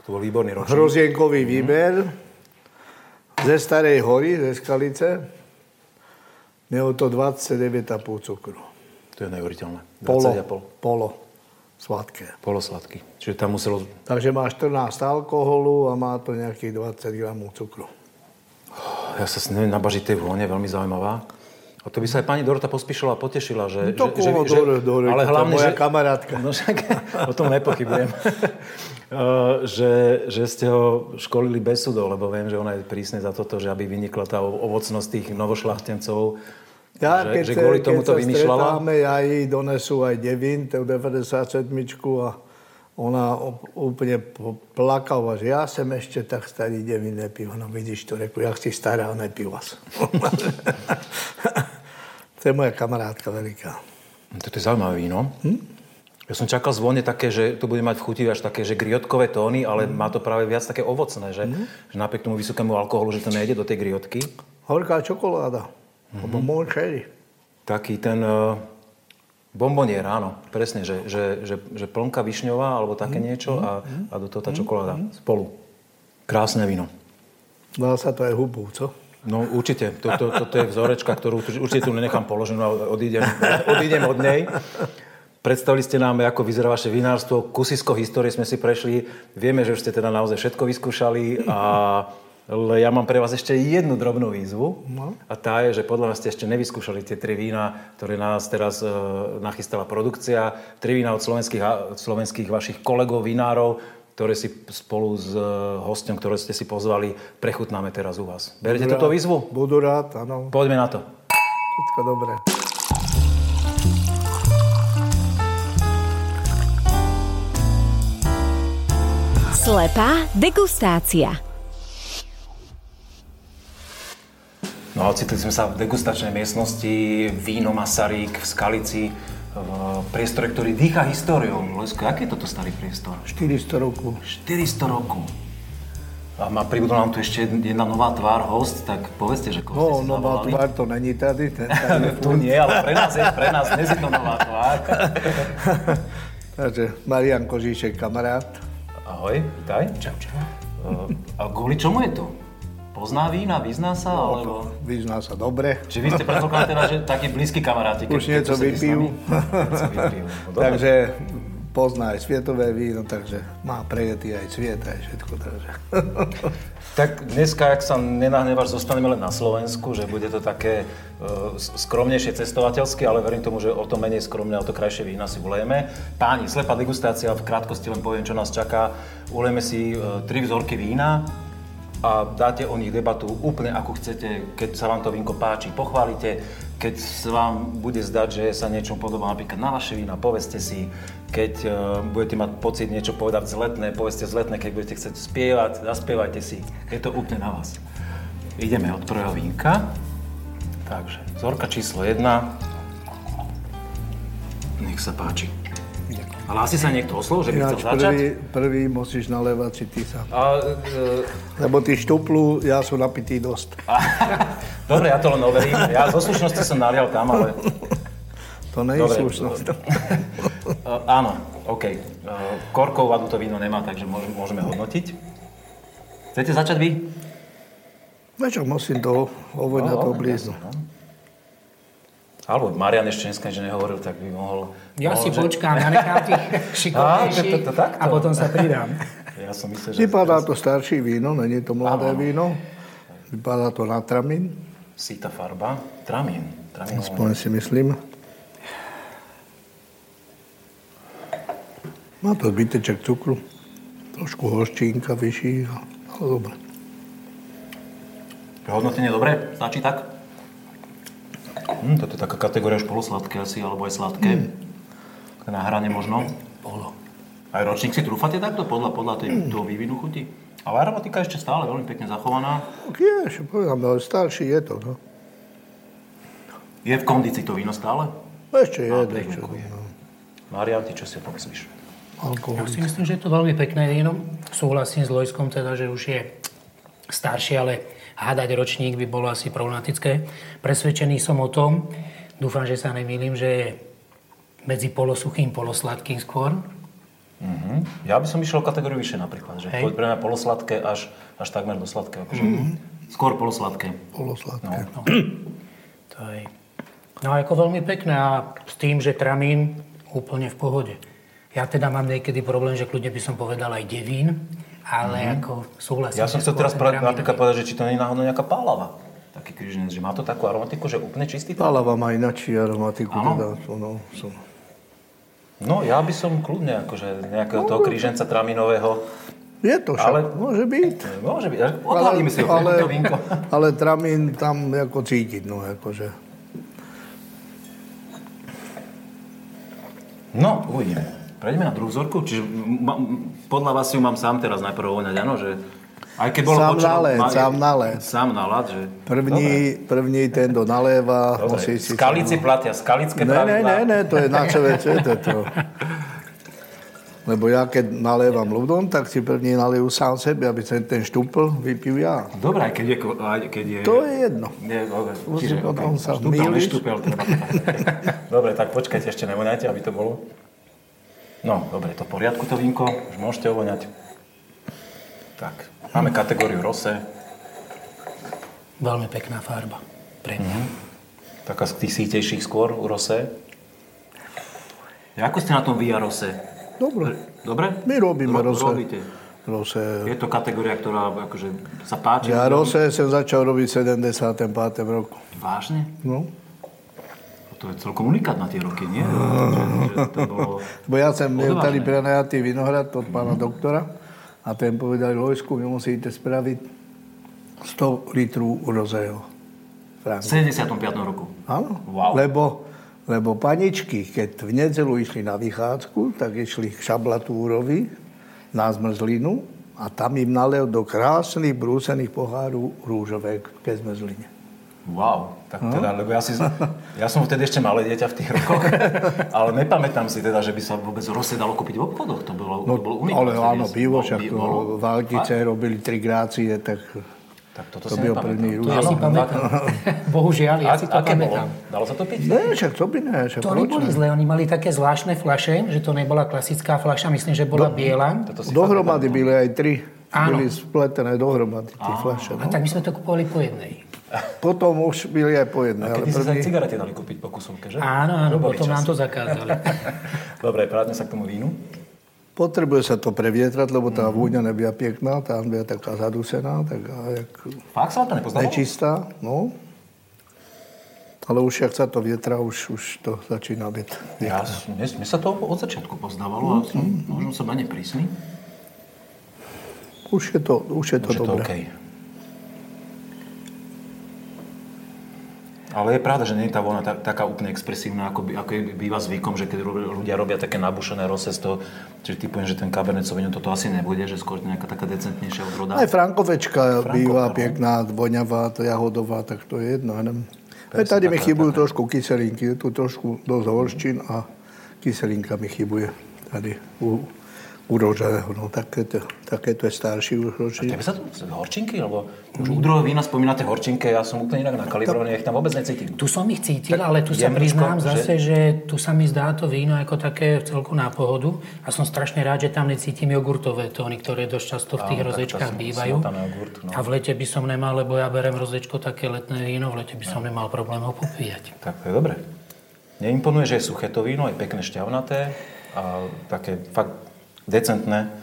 To bol výborný ročný. Hrozienkový výber mm. ze Starej hory, ze Skalice. Mělo to dvadsaťdeväť celá päť cukru. To je neuveriteľné. Polo, polo sladké. Polo sladký. Čiže tam muselo... Takže má štrnásť alkoholu a má to nejakých dvadsať gramov cukru. Ja sa s neviem nabažiť tej vône, veľmi zaujímavá. A to by sa aj pani Dorota pospíšila a potešila, že... No to že, kolo, že, Dore, Dore, ale hlavne, moja že, kamarátka. No však, o tom nepochybujem. že, že ste ho školili bez súdov, lebo viem, že ona je prísne za toto, že aby vynikla tá ovocnosť tých novošľachtencov. Ja, že, keď že kvôli tomu to vymýšľala. Stretáme, ja jej donesú aj devín, tú deväťdesiatsedmičku a ona úplne plakala, že ja som ešte tak starý devin nepil. No vidíš to, reku, jak si stará, nepil vás. To je moja kamarátka veľká. To je zaujímavé víno. Hm? Ja som čakal z vône také, že to bude mať v chuti až také, že griotkové tóny, ale hm. má to práve viac také ovocné, že, hm. že napriek tomu vysokému alkoholu, že to nejde do tej griotky. Horká čokoláda. Mm-hmm. Alebo môj čeri. Taký ten... Uh... Bombonier, áno, presne, že, že, že, že plnka višňová alebo také mm, niečo a, mm, a do toho tá čokoláda mm, spolu. Krásne víno. Dá sa to aj hubou, co? No určite, toto to, to, to je vzorečka, ktorú určite tu nenechám položenú a odídem, odídem od nej. Predstavili ste nám, ako vyzerá vaše vinárstvo, kusisko histórie sme si prešli, vieme, že už ste teda naozaj všetko vyskúšali a... Ale ja mám pre vás ešte jednu drobnú výzvu no. a tá je, že podľa vás ste ešte nevyskúšali tie tri vína, ktoré nás teraz e, nachystala produkcia. Tri vína od slovenských, od slovenských vašich kolegov, vinárov, ktoré si spolu s e, hostom, ktoré ste si pozvali, prechutnáme teraz u vás. Berete túto výzvu? Budú rád, áno. Poďme na to. Všetko dobré. Slepá degustácia. No a ocitli sme sa v degustačnej miestnosti, víno Masaryk v Skalici, v priestore, ktorý dýchá históriou. Lojsko, aký je toto starý priestor? štyristo rokov. štyristo rokov. A má pribudol nám tu ešte jedna nová tvár, host, tak povedzte, že koho no, ste si zavolali. No, nová tvár to není tady. Ten tady tu nie, ale pre nás je, pre nás dnes je to nová tvár. Takže Marián Kožíšek, kamarát. Ahoj, vítaj. Čau, čau. A kvôli čomu je to? Pozná vína, vyzná sa, alebo... Vyzná sa dobre. Čiže vy ste predpokladáte teda, že takí blízky kamaráti. Už niečo vypijú. Takže pozná aj svietové víno, takže má prejetý aj sviet, aj všetko. Takže. Tak dneska, ak sa nenahnevaš, zostaneme len na Slovensku, že bude to také uh, skromnejšie cestovateľské, ale verím tomu, že o to menej skromné, o to krajšie vína si ulejeme. Páni, slepá degustácia, v krátkosti len poviem, čo nás čaká. Ulejeme si uh, tri vzorky vína a dáte o nich debatu úplne ako chcete, keď sa vám to vínko páči, pochválite, keď sa vám bude zdať, že sa niečo podobá napríklad na vaše vína, povedzte si, keď uh, budete mať pocit niečo povedať zletné, povedzte zletné, keď budete chcieť spievať, zaspievajte si, je to úplne na vás. Ideme od prvého vínka, takže vzorka číslo jedna, nech sa páči. Hlási sa niekto o slovo, že by chcel začať? Prvý, prvý musíš nalievať si ty sám. A, e... Lebo ty štuplu, ja som napitý dosť. Dobre, ja to len overím. Ja zo slušnosti som nalial tam, ale... To nie je slušnosť. Áno, OK. Korkov vadu to víno nemá, takže môžeme, môžeme hodnotiť. Chcete začať vy? Večer musím to hovoriť na to blízno. Alebo Marian ešte dneska niečo nehovoril, tak by mohol... Ja mohol, si že... počkám, ja nechám tých šikovnejších a, to, to, to, a potom sa pridám. Ja som myslel, že... Vypadá to starší víno, není to mladé áno. víno. Vypadá to na tramín. Sýta farba. Tramín. tramín Aspoň si myslím. Má to zbyteček cukru. Trošku horčínka vyšší, ale dobre. Hodnotenie dobre? Stačí tak? Hmm, toto je taká kategória už polosladké asi, alebo aj sladké. Mm. na hrane možno. Bolo. Aj ročník si trúfate takto podľa, podľa tej, mm. toho vývinu chuti? Ale aromatika ešte stále veľmi pekne zachovaná. Je, ešte povedám, ale starší je to, no. Je v kondícii to víno stále? Ešte je, a, je. No. Marian, ty čo si o tom myslíš? Alkoholik. Ja si myslím, že je to veľmi pekné víno. Súhlasím s Lojskom teda, že už je starší, ale hádať ročník by bolo asi problematické. Presvedčený som o tom, dúfam, že sa nemýlim, že je medzi polosuchým, polosladkým skôr. Mm-hmm. Ja by som išiel o kategóriu vyššie napríklad, že poď pre mňa polosladké až, až takmer do sladké. Akože. Mm-hmm. Skôr polosladké. Polosladké. No, no. To je... no ako veľmi pekné a s tým, že tramín úplne v pohode. Ja teda mám niekedy problém, že kľudne by som povedal aj devín, ale mm-hmm. ako súhlasím. Ja som chcel teraz pra- napríklad povedať, že či to nie je náhodou nejaká pálava. Taký križnec, že má to takú aromatiku, že úplne čistý. Pálava má inačí aromatiku. Teda, to, no, som... No, ja by som kľudne akože nejakého toho kríženca traminového. Je to však, ale... môže byť. Môže byť, odhalíme si ho, ale, to vínko. Ale tramín tam ako cítiť, no akože. No, uvidíme. Prejdeme na druhú vzorku, čiže ma, podľa vás ju mám sám teraz najprv voňať, áno, že... Aj keď bolo sám počul, naled, mali, sám naled. Sám naled, že... První, první ten do naléva. Dobre, skalici platia, skalické pravidlá. Ne, ne, ne, to je na čeveče, to je to. Lebo ja keď nalévam ľudom, tak si první nalievu sám sebe, aby som ten štúpl vypil ja. Dobre, aj keď je... Keď je to je jedno. Je, čiže, potom sa mýliš. Štúpel, neštúpel. Dobre, tak počkajte, ešte nevoňajte, aby to bolo. No, dobre, to v poriadku to vínko, už môžete ovoňať. Tak. Máme kategóriu rosé. Veľmi pekná farba pre mňa. Mm. Taká z tých sítejších skôr u rosé. Ako ste na tom vy a rosé? Dobre. Dobre? My robíme Ro- rosé. Robíte. Rosé. Je to kategória, ktorá akože sa páči? Ja rosé som začal robiť v sedemdesiatom piatom roku. Vážne? No. To je celkom unikátne tie roky, nie? To bolo... Bo ja som miel tady prenajatý vinohrad od pána mm. doktora. A ten povedal Lojsku, vy musíte spraviť sto litrov rozého. V sedemdesiatom piatom roku? Áno. Wow. Lebo, lebo paničky, keď v nedelu išli na vychádzku, tak išli k Šablatúrovi na zmrzlinu a tam im nalel do krásnych brúsených pohárov rúžové ke zmrzline. Wow, tak teda, lebo ja, si, ja som vtedy ešte malé dieťa v tých rokoch, ale nepamätám si teda, že by sa vôbec rosé dalo kúpiť v obchodoch, to bolo, no, bolo unikátne. Ale áno, bývo, však to Valtice robili tri grácie, tak, tak toto to by oprvný rúžov. Ja si pamätám, bohužiaľ, ja si to pamätám. Dalo sa to piť? Ne, však to by ne. To neboli zlé, oni mali také zvláštne fľaše, že to nebola klasická fľaša, myslím, že bola biela. Dohromady byli aj tri, byli spletené dohromady tie fľaše. A tak my sme to kúpovali po jednej. Potom už byli aj po jednej. A kedy si prvý... sa cigarete dali kúpiť po kusomke, že? Áno, áno, Robali potom času. Nám to zakázali. Dobre, prázdne sa k tomu vínu. Potrebuje sa to previetrať, lebo tá mm-hmm. vôňa nebyla pekná, tá nebyla taká zadusená, taká jak... Fakt sa vám to nepoznalo? Nečistá, no. Ale už, jak sa to vietra, už, už to začína byť. Ja, mne sa to od začiatku poznávalo, mm-hmm. a možno som ani prísný. Už je to, už je to už dobré. Je to okay. Ale je pravda, že nie je tá vôňa tak, taká úplne expresívna, ako, by, ako býva zvykom, že keď ľudia robia také nabušené rosé z toho, čiže typujem, že ten Cabernet Sauvignon toto asi nebude, že skôr nejaká taká decentnejšia odroda. Aj Frankovečka Franko, býva pardon. Pekná, voňavá, jahodová, tak to je jedno. Aj tady mi chybujú taká. Trošku kyselinky, je tu trošku dosť horščín a kyselinka mi chybuje tady u, u rožaného. No, takéto také je starší už ročník. A tebe sa tu horčinky, lebo... Už u druhého vína spomínate horčinky, ja som úplne inak nakalibrovaný, ja ich tam vôbec necítim. Tu som ich cítil, ale tu sa priznám zase, že tu sa mi zdá to víno ako také v celku na pohodu a som strašne rád, že tam necítim jogurtové tóny, ktoré dosť často v tých rozečkách bývajú. A v lete by som nemal, lebo ja berem rozečko také letné víno, v lete by som nemal problém ho popíjať. Tak to je dobre. Neimponuje, že je suché to víno, je pekné šťavnaté a také fakt decentné.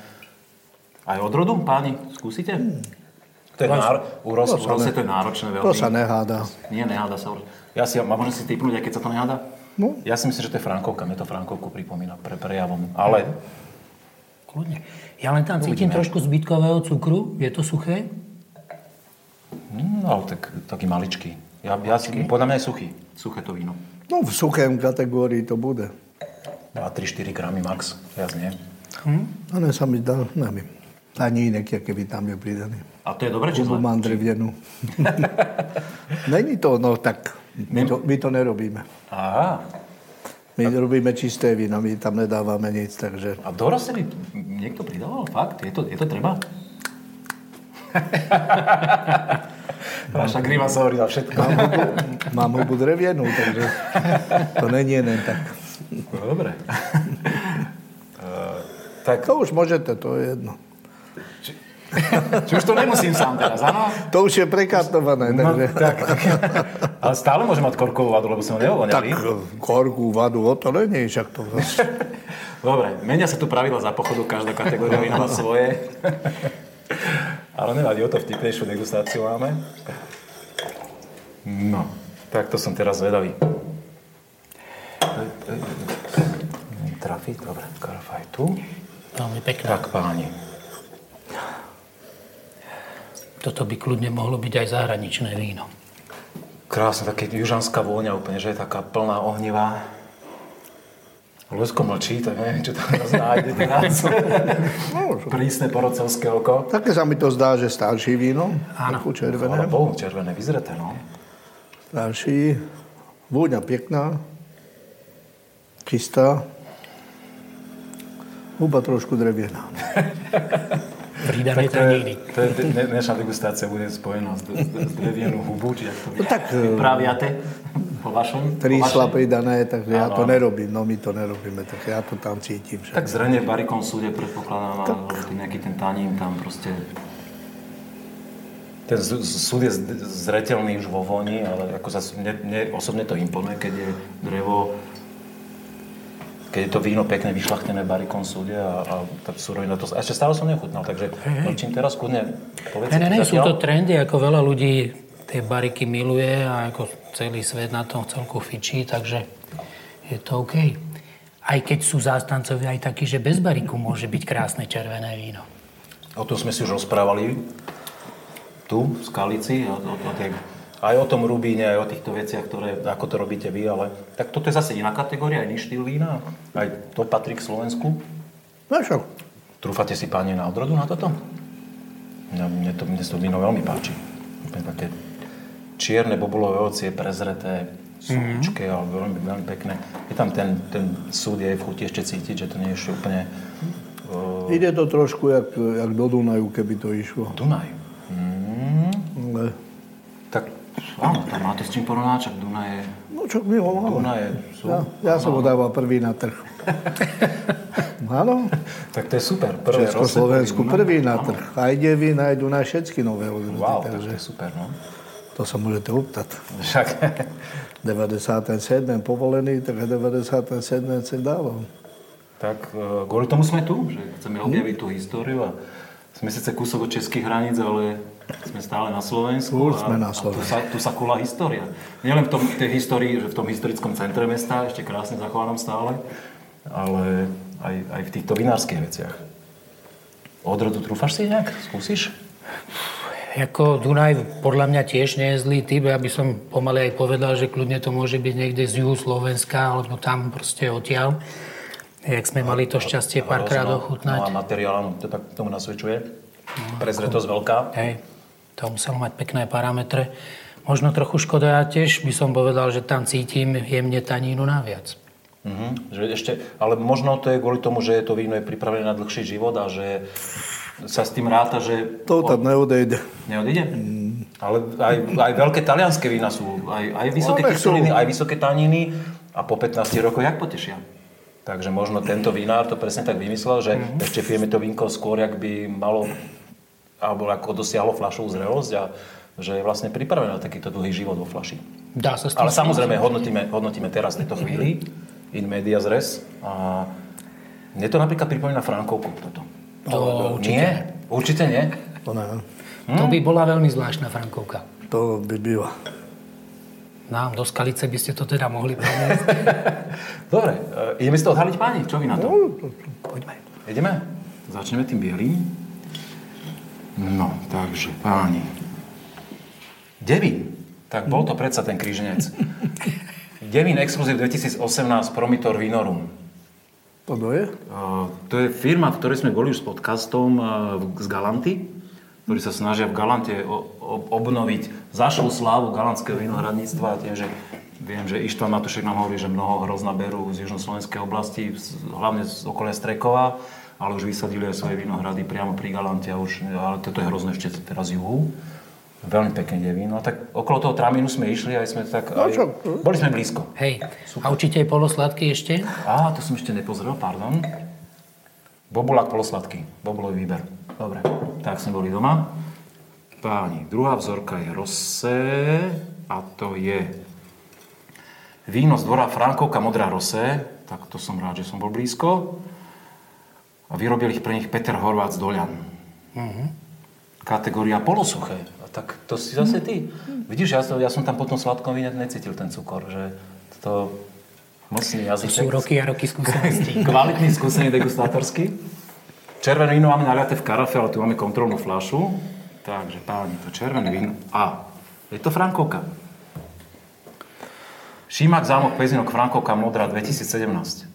Aj odrodu, páni, skúsite? Hmm. To je náro... U Rose to je náročné veľmi. To sa neháda. Nie, neháda sa. Ja si, mám možno si typnúť, aj keď sa to neháda? No. Ja si myslím, že to je Frankovka. Mne to Frankovku pripomína pre prejavom. Ale... Kľudne. Ja len tam cítim Uvidíme. trošku zbytkového cukru. Je to suché? Mm, ale tak, taký maličký. Ja, ja si, podľa mňa je suchý. Suché to víno. No v suchém kategórii to bude. dva, tri, štyri gramy max, viac nie. Hm? Ale sa mi dá, neviem. Ani iné, keby tam je pridaný. A to je dobré, či zle? Mám drevnenú. Není to, no tak my to, my to nerobíme. Aha. My a... robíme čisté víno, my tam nedávame nic, takže... A do rosy by niekto pridával, fakt? Je to, je to treba? Vaša grima sa hovorila všetko. Mám hubu, mám hubu drevienú, takže to není len tak. No, dobre. uh, tak... To už môžete, to je jedno. Či, či už to nemusím sám teraz, áno? To už je prekartované. No, tak, tak. Ale stále môžem mať korkovú vadu, lebo som ho neovoňali. Tak korkovú vadu, o to není, však to... Dobre, menia sa tu pravidla za pochodu, každá kategória vína má svoje. Ale nevadí, o to vtipnejšiu degustáciu máme. No, tak to som teraz zvedavý. Trafiť, dobre, karafaj tu. Veľmi pekná. Tak páni. Toto by kľudne mohlo byť aj zahraničné víno. Krásne, také južanská vôňa úplne, že je taká plná ohnivá. Ľusko mlčí, tak neviem, čo tam nájde nás. Prísne porodcovské oko. Také sa mi to zdá, že starší víno. Áno. Takú červené. Ale bol červené, vyzreté, no. Starší. Vôňa pekná. Čistá. Huba trošku drevená. Pridané to nikdy. Dnešná degustácia bude spojená s drevenú hubu, či ak to vypraviate. Po vašom? Trísla pridané, takže ano. Ja to nerobím. No my to nerobíme, tak ja to tam cítim. Však. Tak zrejme v barikon súde predpokladám, tak. Ale nejaký ten tanín tam proste... Ten súd je zreteľný už vo voni, ale ako sa mne, mne osobne to imponuje, keď je drevo... Keď je to víno pekne vyšľachtené v barikon súde a, a tá surovina to... Ešte stále som nechutnal, takže mlčím teraz kudne... Ne, ne, ne, sú to trendy, ako veľa ľudí tie bariky miluje a ako... celý svet na tom celku fičí, takže je to OK. Aj keď sú zástancovia aj takí, že bez bariku môže byť krásne červené víno. O tom sme si už rozprávali tu, v Skalici, o, o, o tej, aj o tom rubíne, aj o týchto veciach, ktoré, ako to robíte vy, ale tak toto je zase iná kategória, iný štýl vína, aj to patrí k Slovensku. Našak. Trúfate si páni na odrodu na toto? No, mne, to, mne to víno veľmi páči. Také čierne bobulové ovocie prezreté, súčke, mm-hmm. ale veľmi, veľmi pekné. Je tam ten, ten súd, je v chuti ešte cítiť, že to nie je úplne... Uh... Ide to trošku jak, jak do Dunaju, keby to išlo. Dunaj? Mm. Ale... Tak, áno, tam máte s čím porovnáč, ak Dunaj je... No čo my ho máme. Dunaj je súd. Ja, ja som ho dával prvý na trh. Áno. Tak to je super. Prvé Československu prvý na trh. Aj Devín, aj Dunaj, všetky nové odrody. Wow, takže... to je super, no. To sa môžete optať. Však. deväťdesiatsedem povolený, tak deväťdesiatsedem si dával. Tak kvôli tomu sme tu, že chceme objaviť tú históriu a sme sice kúsok od českých hraníc, ale sme stále na Slovensku. Už sme na Slovensku. A tu sa, sa kulá história. Nielen v tom, tej histórii, že v tom historickom centre mesta, ešte krásne zachovanom stále, ale aj, aj v týchto vinárskych veciach. Odrodu trúfaš si nejak? Skúsiš? Jako Dunaj podľa mňa tiež nie je zlý typ, ja by som pomaly aj povedal, že kľudne to môže byť niekde z juhu Slovenska, alebo tam proste odtiaľ. Jak sme mali to šťastie párkrát ochutnať. No a materiál, to tak tomu nasvedčuje. Prezretosť veľká. Hej, to musel mať pekné parametre. Možno trochu škoda, ja tiež by som povedal, že tam cítim jemne tanínu naviac. Mhm, že ešte, ale možno to je kvôli tomu, že to víno je pripravené na dlhší život a že... sa s tým ráta, že... To tam neodejde. Neodejde? Mm. Ale aj, aj veľké talianské vína sú. Aj, aj vysoké kyseliny, aj vysoké taniny. A po pätnástich rokoch jak potešia. Takže možno tento vinár to presne tak vymyslel, že mm-hmm. ešte pijeme to vínko skôr, jak by malo... alebo ako dosiahlo fľašovú zrelosť a že je vlastne pripravené na takýto dlhý život vo fľaši. Dá sa s tým. Ale samozrejme, hodnotíme, hodnotíme teraz tieto chvíli. In medias res. A mne to napríklad pripomína Frankovku toto. To určite nie. Určite nie? To, hm? To by bola veľmi zvláštna Frankovka. To by býva. Nám do Skalice by ste to teda mohli preniesť. Dobre, e, ideme si to odhaliť, páni? Čo vy na to? No, to, to. Poďme. Ideme? Začneme tým bielým. No, takže, páni. Devín. Tak bol to predsa ten krížnec. Devín Exkluzív dvetisícosemnásť Promitor Vinorum. To je? To je firma, v ktorej sme boli už s podcastom z Galanty, ktorí sa snažia v Galante obnoviť zašlú slávu galantského vinohradníctva. Tým, že viem, že Ištvan Matušek nám hovorí, že mnoho hrozna berú z južnoslovenskej oblasti, hlavne z okolia Strekova, ale už vysadili aj svoje vinohrady priamo pri Galante. A už, ale toto je hrozné ešte teraz juhu. Veľmi pekne je víno. Tak okolo toho Tramínu sme išli, aj sme tak... Aj... Boli sme blízko. Hej, super. A určite aj polosladký ešte? Á, to som ešte nepozrel, pardon. Bobulák polosladký. Bobulový výber. Dobre, tak sme boli doma. Páni, druhá vzorka je Rosé. A to je víno z dvora Frankovka Modrá Rosé. Tak to som rád, že som bol blízko. A vyrobil ich pre nich Peter Horvát z Doľan. Mhm. Kategória polosuché. Tak to si zase ty. Vidíš, ja, ja som tam potom sladkom víne necítil ten cukor, že to mocný jazyk. To sú roky a roky skúseností. Kvalitný skúsený degustátorský. Červené víno máme naliate v karafe, ale tu máme kontrolnú fľašu. Takže páni, to červené víno. A je to Frankovka. Šímak, zámok, Pezinok, Frankovka, Modrá dvetisícsedemnásť.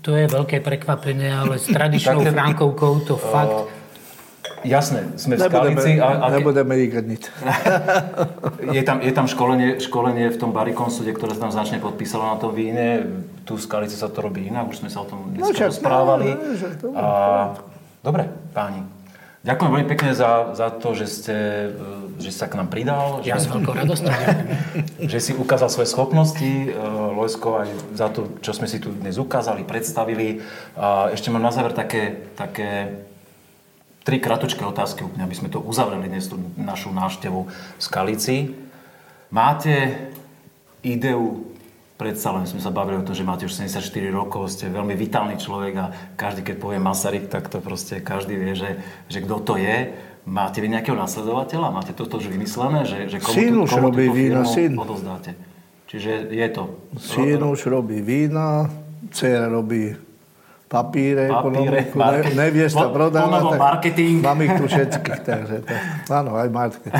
To je veľké prekvapenie, ale s tradičnou Frankovkou to fakt... Jasné, sme v Skalici. A, a... Nebudeme nikad nič. je, tam, je tam školenie, školenie v tom barikonsude, ktoré sa tam značne podpísalo na to víne. Tu v Skalici sa to robí inak, už sme sa o tom dneska no, čak, rozprávali. No, že to... a... Dobre, páni. Ďakujem veľmi pekne za, za to, že ste že sa k nám pridal. Ja s veľkou radosťou. Že si ukázal svoje schopnosti. Lojsko, aj za to, čo sme si tu dnes ukázali, predstavili. Ešte mám na záver také... také Tri kratučké otázky, úplne, aby sme to uzavreli dnes tú našu návštevu v Skalici. Máte ideu, predsa len sme sa bavili o tom, že máte už sedemdesiatštyri rokov, ste veľmi vitálny človek a každý, keď povie Masaryk, tak to proste každý vie, že, že kto to je. Máte vy nejakého nasledovateľa? Máte toto už vymyslené? Že, že komu syn tú, už komu robí víno, syn. Odozdáte? Čiže je to... Syn rotor. Už robí vína, dcera robí... Papíre, ekonomiku, market... ne, neviesta prodáva, tak marketing. Mám ich tu všetkých, takže to, áno, aj marketing.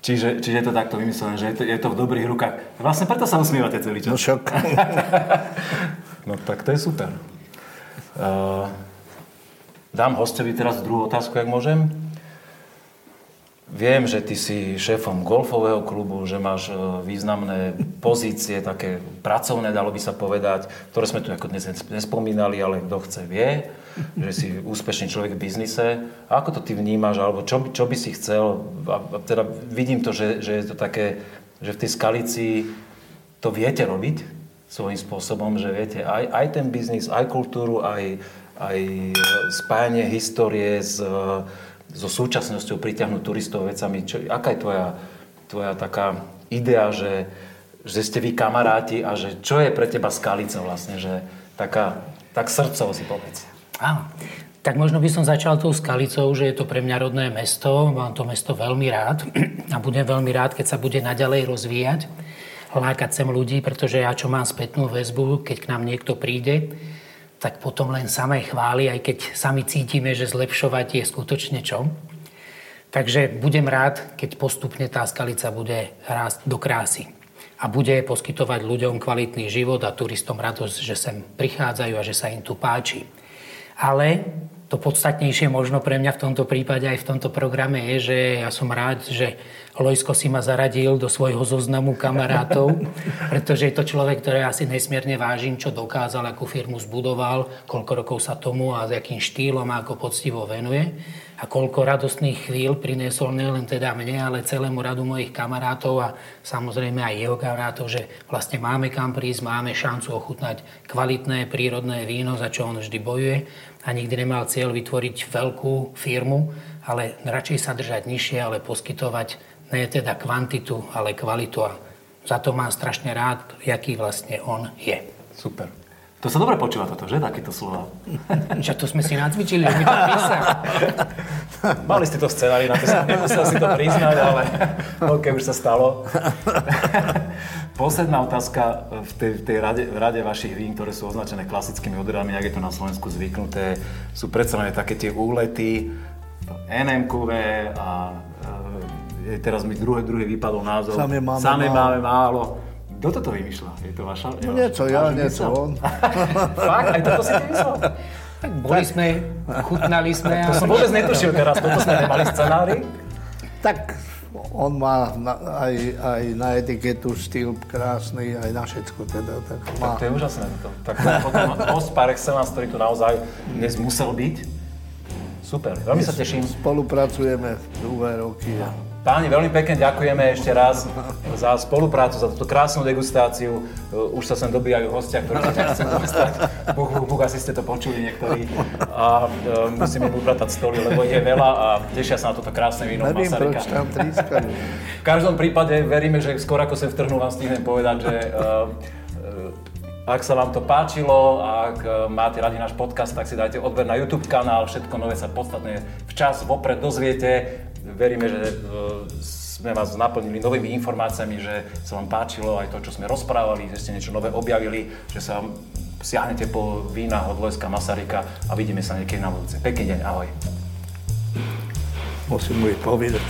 čiže, čiže je to takto vymyslené, že je to, je to v dobrých rukách. Vlastne preto sa usmievate celý čas. No šok. No tak to je super. Uh, dám hostovi teraz druhú otázku, ak môžem. Viem, že ty si šéfom golfového klubu, že máš významné pozície, také pracovné, dalo by sa povedať, ktoré sme tu ako dnes nespomínali, ale kto chce vie, že si úspešný človek v biznise. A ako to ty vnímaš, alebo čo, čo by si chcel? A teda vidím to, že, že je to také, že v tej Skalici to viete robiť svojím spôsobom, že viete aj, aj ten biznis, aj kultúru, aj, aj spájanie histórie s... so súčasnosťou pritiahnuť turistov vecami. Čo, aká je tvoja, tvoja taká idea, že, že ste vy kamaráti a že čo je pre teba Skalica vlastne? Že taká, tak srdcovo si povedz. Áno. Tak možno by som začal tou Skalicou, že je to pre mňa rodné mesto. Mám to mesto veľmi rád a budem veľmi rád, keď sa bude naďalej rozvíjať. Lákať sem ľudí, pretože ja čo mám spätnú väzbu, keď k nám niekto príde, tak potom len samé chvály, aj keď sami cítime, že zlepšovať je skutočne čo. Takže budem rád, keď postupne tá Skalica bude rásť do krásy a bude poskytovať ľuďom kvalitný život a turistom radosť, že sem prichádzajú a že sa im tu páči. Ale to podstatnejšie možno pre mňa v tomto prípade aj v tomto programe je, že ja som rád, že Lojsko si ma zaradil do svojho zoznamu kamarátov, pretože je to človek, ktorý asi nesmierne vážim, čo dokázal, akú firmu zbudoval, koľko rokov sa tomu a s akým štýlom a ako poctivo venuje a koľko radostných chvíľ priniesol nielen teda mne, ale celému radu mojich kamarátov a samozrejme aj jeho kamarátov, že vlastne máme kam prísť, máme šancu ochutnať kvalitné prírodné víno, za čo on vždy bojuje a nikdy nemal cieľ vytvoriť veľkú firmu, ale radšej sa držať nižšie, ale poskytovať nie teda kvantitu, ale kvalitu a za to mám strašne rád, jaký vlastne on je. Super. To sa dobre počúva toto, že? Takéto slova. Čo to sme si nacvičili, že mi to písal. Mali ste to scenári, na to som nemusel si to priznať, ale OK, už sa stalo. Posledná otázka v tej, v tej rade, v rade vašich vín, ktoré sú označené klasickými odradami, jak je to na Slovensku zvyknuté, sú predstavené také tie úlety, en em kú vé a teraz mi druhé, druhé vypadol názov. Samé máme, máme málo. Kto toto vymýšľal? Je to vaša? No niečo ja, niečo on. Fakt? Aj toto si vymyslel? Tak boli sme, chutnali sme. To som vôbec netušil teraz, toto sme nemali scenári. Tak on má na, aj, aj na etiketu štýl krásny, aj na všetko teda. Tak, má... tak to je úžasné. To. Tak potom host par excellence, ktorý tu naozaj dnes musel byť. Super, veľmi sa teším. Spolupracujeme v dlhé roky. Ja. Páni, veľmi pekne ďakujeme ešte raz za spoluprácu, za túto krásnu degustáciu. Už sa sem dobíjajú hostia, ktorí sa chcú dostať. Búh, búh, búh, asi ste to počuli niektorí. A e, musíme upratať stoly, lebo je veľa a tešia sa na toto krásne víno od Masaryka. V každom prípade veríme, že skôr ako sem vtrhnú, vám stihnem povedať, že e, e, ak sa vám to páčilo, ak máte radi náš podcast, tak si dajte odber na YouTube kanál. Všetko nové sa podstatne včas vopred dozviete. Veríme, že sme vás naplnili novými informáciami, že sa vám páčilo aj to, čo sme rozprávali, že ste niečo nové objavili, že sa siahnete po vína od Lojzka Masaryka a vidíme sa niekedy na budúce. Pekný deň, ahoj. Musím mu je povedať.